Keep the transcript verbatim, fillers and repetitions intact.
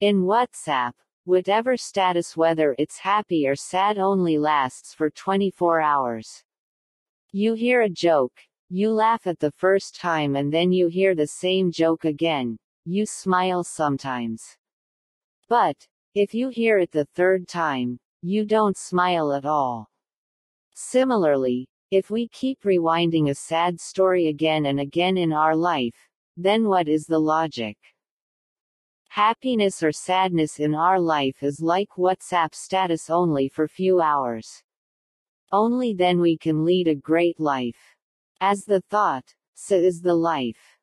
In WhatsApp, whatever status, whether it's happy or sad, only lasts for twenty-four hours. You hear a joke, you laugh at the first time, and then you hear the same joke again, you smile sometimes. But, if you hear it the third time, you don't smile at all. Similarly, if we keep rewinding a sad story again and again in our life, then what is the logic? Happiness or sadness in our life is like WhatsApp status, only for few hours. Only then we can lead a great life. As the thought, so is the life.